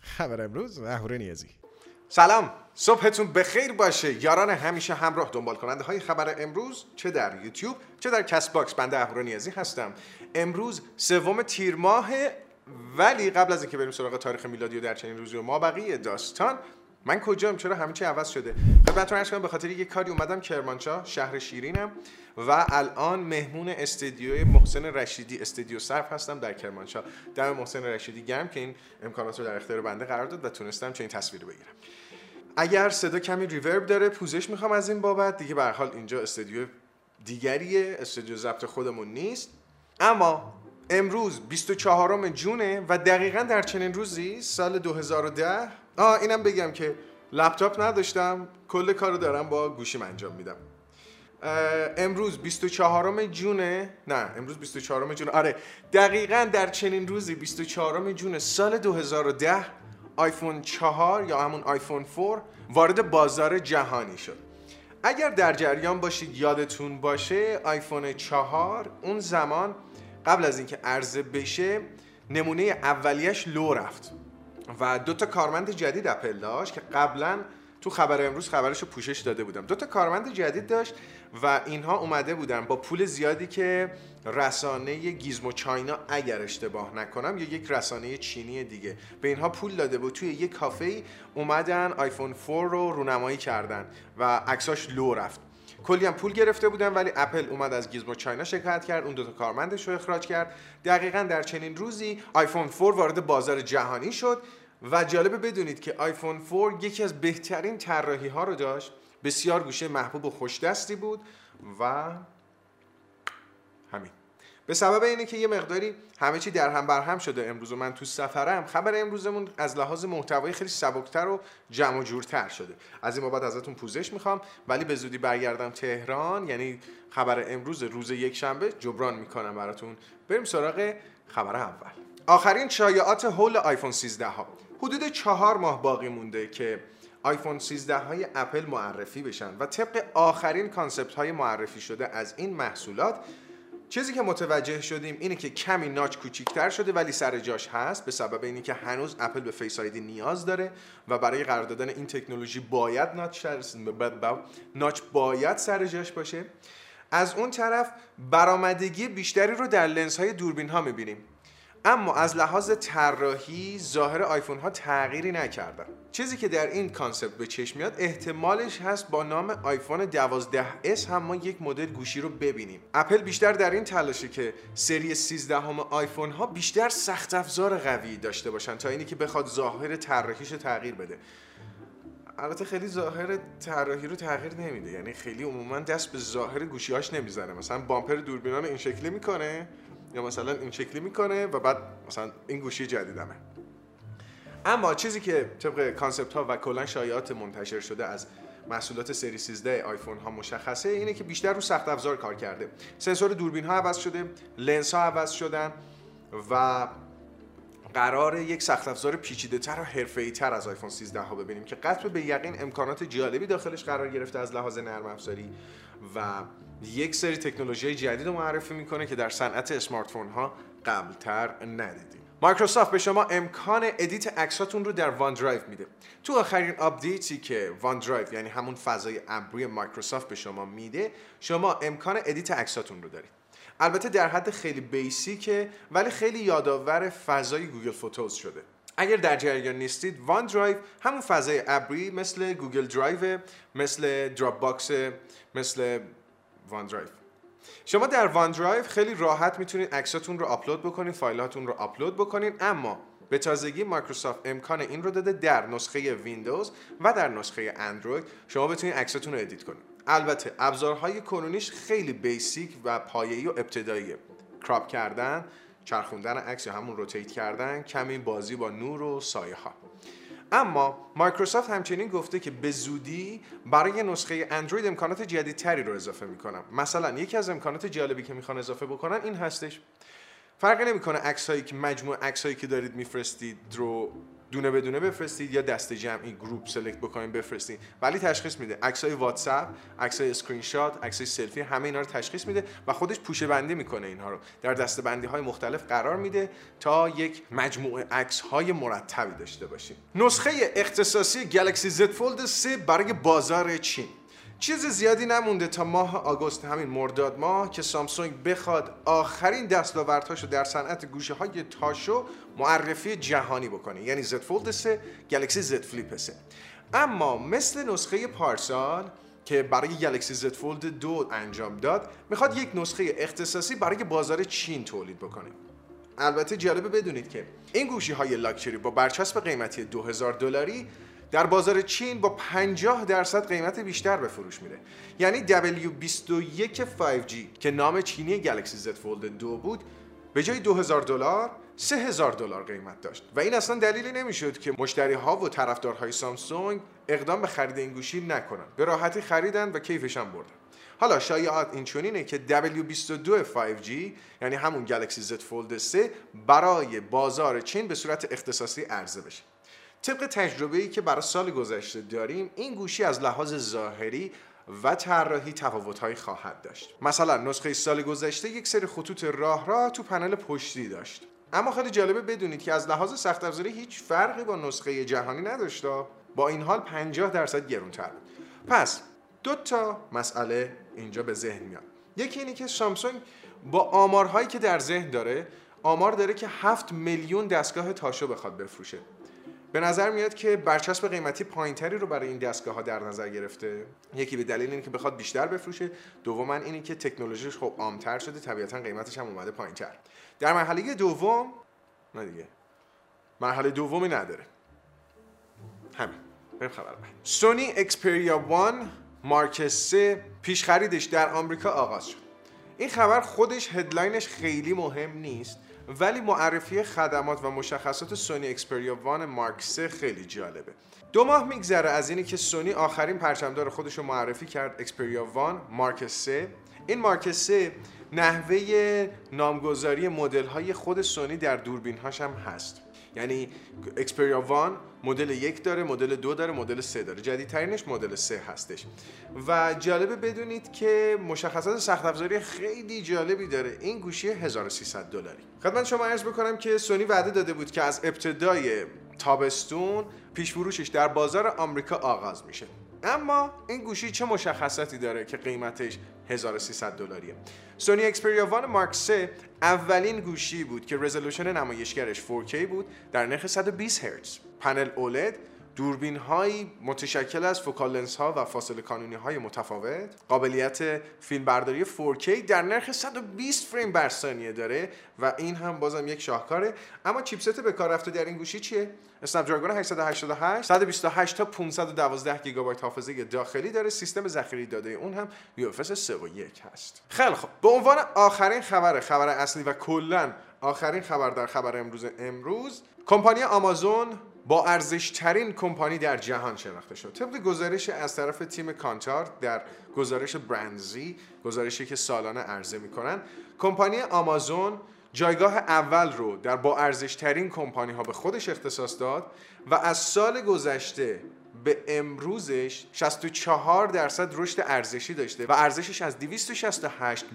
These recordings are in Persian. خبر امروز احورنی عزیزی. سلام، صبحتون بخیر باشه یاران همیشه همراه دنبال کننده های خبر امروز، چه در یوتیوب چه در کست باکس. بنده احورنی عزیزی هستم. امروز سوم تیر ماه، ولی قبل از اینکه بریم سراغ تاریخ میلادی و در چنین روزی و ما بقیه داستان، من کجام؟ چرا همه چی عوض شده؟ خدمتتون عرض کنم به خاطر یک کاری اومدم کرمانشاه، شهر شیرینم و الان مهمون استدیوی محسن رشیدی، استدیو سرف هستم در کرمانشاه. دم محسن رشیدی گرم که این امکانات رو در اختیار بنده قرار داد و تونستم چنین تصویری بگیرم. اگر صدا کمی ریورب داره پوزش میخوام از این بابت، دیگه به هر حال اینجا استدیو دیگریه، استدیو ضبط خودمون نیست. اما امروز 24 جونه و دقیقاً در چنین روزی سال 2010، اینم بگم که لپتاپ نداشتم، کل کارو دارم با گوشیم انجام میدم. امروز 24 جونه، نه امروز 24 جونه، آره دقیقاً در چنین روزی 24 جونه سال 2010 آیفون 4 یا همون آیفون 4 وارد بازار جهانی شد. اگر در جریان باشید یادتون باشه آیفون 4 اون زمان قبل از اینکه عرضه بشه نمونه اولیش لو رفت و دوتا کارمند جدید اپل داشت که قبلا تو خبر امروز خبرشو پوشش داده بودم. دوتا کارمند جدید داشت و اینها اومده بودن با پول زیادی که رسانه گیزمو چاینا اگر اشتباه نکنم یا یک رسانه چینی دیگه به اینها پول داده بود، توی یک کافه‌ای اومدن آیفون 4 رو رونمایی کردن و عکساش لو رفت. کلی هم پول گرفته بودن ولی اپل اومد از گیزمو چاینا شکایت کرد، اون دوتا کارمندش رو اخراج کرد. دقیقاً در چنین روزی آیفون 4 وارد بازار جهانی شد و جالبه بدونید که آیفون 4 یکی از بهترین طراحی ها رو داشت، بسیار گوشه محبوب و خوش دستی بود و همین. به سبب اینه که یه مقداری همه چی در هم بر هم شده امروز و من تو سفرم، خبر امروزمون از لحاظ محتوایی خیلی سبکتر و جمع و جورتر شده. از این بابت ازتون پوزش میخوام، ولی به زودی برگردم تهران، یعنی خبر امروز روز یک شنبه جبران میکنم براتون. بریم سراغ خبر اول. آخرین شایعات حول آیفون 13 ها. حدود 4 ماه باقی مونده که آیفون 13 های اپل معرفی بشن و طبق آخرین کانسپت های معرفی شده از این محصولات، چیزی که متوجه شدیم اینه که کمی ناچ کوچیک‌تر شده ولی سر جاش هست، به سبب اینی که هنوز اپل به فیس آیدی نیاز داره و برای قرار دادن این تکنولوژی باید ناچ باید سر جاش باشه. از اون طرف برآمدگی بیشتری رو در لنزهای دوربین ها می‌بینیم، اما از لحاظ طراحی ظاهر آیفون ها تغییری نکردن. چیزی که در این کانسپت به چشم میاد احتمالش هست با نام آیفون 12S هم ما یک مدل گوشی رو ببینیم. اپل بیشتر در این تلاشه که سری 13 آیفون ها بیشتر سخت افزار قوی داشته باشن تا اینی که بخواد ظاهر طراحیش رو تغییر بده. البته خیلی ظاهر طراحی رو تغییر نمیده، یعنی خیلی عموما دست به ظاهر گوشی‌هاش نمیزنه، مثلا بامپر دوربینان این شکلی میکنه یا مثلا این شکلی میکنه و بعد مثلا این گوشی جدیدمه. اما چیزی که طبق کانسپت ها و کلا شایعات منتشر شده از محصولات سری 13 آیفون ها مشخصه اینه که بیشتر رو سخت افزار کار کرده. سنسور دوربین ها عوض شده، لنز ها عوض شدن و قراره یک سخت افزار پیچیده تر و حرفه‌ای تر از آیفون 13 ها ببینیم که قطع به یقین امکانات جالبی داخلش قرار گرفته از لحاظ نرم افزاری و یک سری تکنولوژی جدید رو معرفی میکنه که در صنعت اسمارت فون ها قبلتر ندیدیم. مایکروسافت به شما امکان ادیت عکساتون رو در وان درایو میده. تو آخرین آپدیتی که وان درایو یعنی همون فضای ابری مایکروسافت به شما میده، شما امکان ادیت عکساتون رو دارید. البته در حد خیلی بیسیکه ولی خیلی یادآور فضای گوگل فوتوز شده. اگر در جریان نیستید، وان درایو همون فضای ابری مثل گوگل درایو، مثل دراپ باکس، مثل وان درایو. شما در وان درایو خیلی راحت میتونید عکساتون رو آپلود بکنید، فایلاتون رو آپلود بکنید، اما به تازگی مایکروسافت امکان این رو داده در نسخه ویندوز و در نسخه اندروید شما بتونید عکساتون رو ادیت کنید. البته ابزارهای کنونیش خیلی بیسیک و پایه‌ای و ابتداییه. کراپ کردن، چرخوندن عکس یا همون روتیت کردن، کمی بازی با نور و سایه ها. اما مایکروسافت همچنین گفته که به زودی برای نسخه اندروید امکانات جدیدتری رو اضافه میکنم. مثلا یکی از امکانات جالبی که میخوان اضافه بکنن این هستش: فرقی نمیکنه عکسایی که مجموع عکسایی که دارید میفرستید رو دونه به دونه بفرستید یا دسته جمعی گروپ سلکت بکنید بفرستید، ولی تشخیص میده. عکسای واتساپ، عکسای اسکرین شات، عکسای سلفی، همه اینا رو تشخیص میده و خودش پوشه بندی میکنه اینها رو در دسته بندی های مختلف قرار میده تا یک مجموعه عکس های مرتبی داشته باشید. نسخه اختصاصی گلکسی زد فولد 3 برای بازار چین. چیز زیادی نمونده تا ماه آگوست، همین مرداد ماه، که سامسونگ بخواد آخرین دستاوردهاشو در صنعت گوشه های تاشو معرفی جهانی بکنه، یعنی زد فولد 3، گلکسی زد فلیپ 3. اما مثل نسخه پارسال که برای گلکسی زد فولد 2 انجام داد، میخواد یک نسخه اختصاصی برای بازار چین تولید بکنه. البته جالبه بدونید که این گوشی های لاکچری با برچسب قیمتی $2000 در بازار چین با 50% قیمت بیشتر به فروش میره. یعنی W21 5G که نام چینی گلکسی زد فولد 2 بود، به جای $2000 $3000 قیمت داشت و این اصلا دلیلی نمیشد که مشتری ها و طرفدارهای سامسونگ اقدام به خرید این گوشی نکنن. به راحتی خریدن و کیفش هم بردن. حالا شایعات این چنینه که W22 5G یعنی همون گلکسی زد فولد 3 برای بازار چین به صورت اختصاصی عرضه بشه. طبق تجربه‌ای که برای سال گذشته داریم، این گوشی از لحاظ ظاهری و طراحی تفاوت‌هایی خواهد داشت. مثلا نسخه سال گذشته یک سری خطوط راه تو پنل پشتی داشت. اما خیلی جالبه بدونید که از لحاظ سخت افزاری هیچ فرقی با نسخه جهانی نداشت. با این حال 50% گران‌تر بود. پس دو تا مسئله اینجا به ذهن میاد. یکی اینی که سامسونگ با آمارهایی که در ذهن داره، آمار داره که 7 میلیون دستگاه تاشو بخواد بفروشه. به نظر میاد که برچسب قیمتی پایینتری رو برای این دستگاه‌ها در نظر گرفته. یکی به دلیل اینکه بخواد بیشتر بفروشه، دوما اینی که تکنولوژیش خب عام‌تر شده، طبیعتاً قیمتش هم اومده پایینتر. در مرحله دوم نه دیگه. مرحله دومی نداره. همین. بریم خبر بعد. سونی اکسپریا 1 مارک 3 پیش خریدش در آمریکا آغاز شد. این خبر خودش هدلاینش خیلی مهم نیست، ولی معرفی خدمات و مشخصات سونی اکسپریا 1 مارک 3 خیلی جالبه. 2 ماه میگذره از اینی که سونی آخرین پرچمدار خودش رو معرفی کرد، اکسپریا 1 مارک 3. این مارک 3 نحوه نامگذاری مدل‌های خود سونی در دوربین‌هاش هم هست. یعنی اکسپریا 1 مدل 1 داره، مدل 2 داره، مدل 3 داره. جدیدترینش مدل 3 هستش. و جالبه بدونید که مشخصات سخت افزاری خیلی جالبی داره. این گوشی $1300. خدمت شما عرض بکنم که سونی وعده داده بود که از ابتدای تابستون پیش فروشش در بازار آمریکا آغاز میشه. اما این گوشی چه مشخصاتی داره که قیمتش $1300؟ سونی اکسپریا 1 مارک 3 اولین گوشی بود که رزولوشن نمایشگرش 4K بود در نرخ 120 هرتز، پنل اولد، دوربین هایی متشکل از فوکال لنز ها و فاصله کانونی های متفاوت، قابلیت فیلم برداری 4K در نرخ 120 فریم بر ثانیه داره و این هم بازم یک شاهکاره. اما چیپست به کار رفته در این گوشی چیه؟ Snapdragon 888، 128 تا 512 گیگابایت حافظه داخلی داره. سیستم ذخیره داده اون هم UFS 3 و 1 هست. خیلی خوب. به عنوان آخرین خبر اصلی و کلاً آخرین خبر در خبر امروز، کمپانی آمازون با ارزشترین کمپانی در جهان شناخته شد. طبق گزارش از طرف تیم کانتار در گزارش برندزی، گزارشی که سالانه عرضه میکنن، کمپانی آمازون جایگاه اول رو در با ارزشترین کمپانی ها به خودش اختصاص داد و از سال گذشته به امروزش 64% رشد ارزشی داشته و ارزشش از $268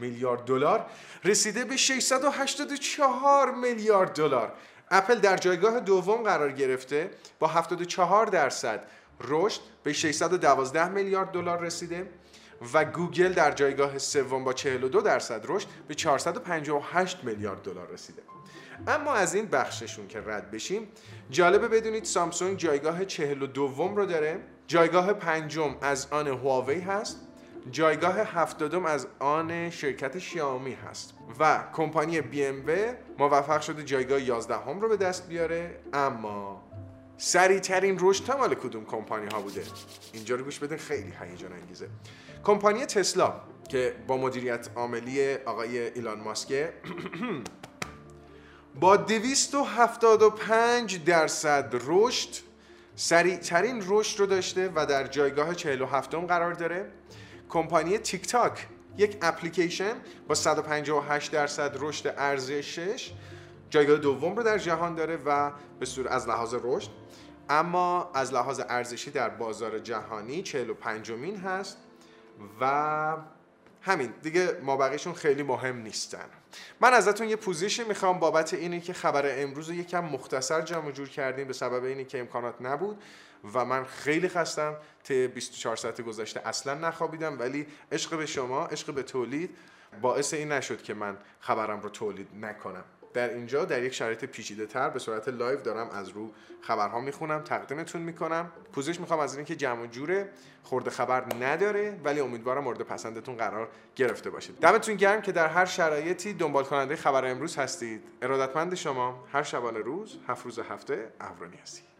میلیارد رسیده به $684 میلیارد. اپل در جایگاه دوم قرار گرفته، با 74% رشد به $612 میلیارد رسیده و گوگل در جایگاه سوم با 42% رشد به $458 میلیارد رسیده. اما از این بخششون که رد بشیم، جالبه بدونید سامسونگ جایگاه 42 رو داره، جایگاه 5 از آن هواوی هست، جایگاه 70 از آن شرکت شیائومی هست و کمپانی BMW موفق شده جایگاه 11 رو به دست بیاره. اما سریعترین رشد تا مال کدوم کمپانی ها بوده؟ اینجا رو گوش بده، خیلی هیجان انگیزه. کمپانی تسلا که با مدیریت عاملی آقای ایلان ماسک با 275% رشد سریعترین رشد رو داشته و در جایگاه 47 قرار داره. کمپانی تیک تاک، یک اپلیکیشن، با 158% رشد ارزشش جایگاه دوم رو در جهان داره و به صورت از لحاظ رشد، اما از لحاظ ارزشی در بازار جهانی 45مین هست و همین دیگه، مابقیشون خیلی مهم نیستن. من ازتون یه پوزیشن میخوام بابت اینه که خبر امروز رو یکم مختصر جمع جور کردیم به سبب اینه که امکانات نبود و من خیلی خستم، ته 24 ساعت گذشته اصلا نخوابیدم، ولی عشق به شما، عشق به تولید باعث این نشد که من خبرم رو تولید نکنم. در اینجا در یک شرایط پیچیده تر به صورت لایو دارم از رو خبرها میخونم، تقدیمتون میکنم. پوزش میخوام از اینکه جمع جوره، خورده خبر نداره، ولی امیدوارم مورد پسندتون قرار گرفته باشید. دمتون گرم که در هر شرایطی دنبال کننده خبر امروز هستید. ارادتمند شما. هر شبانه روز، 7 روز هفته، احورنی عزیزی.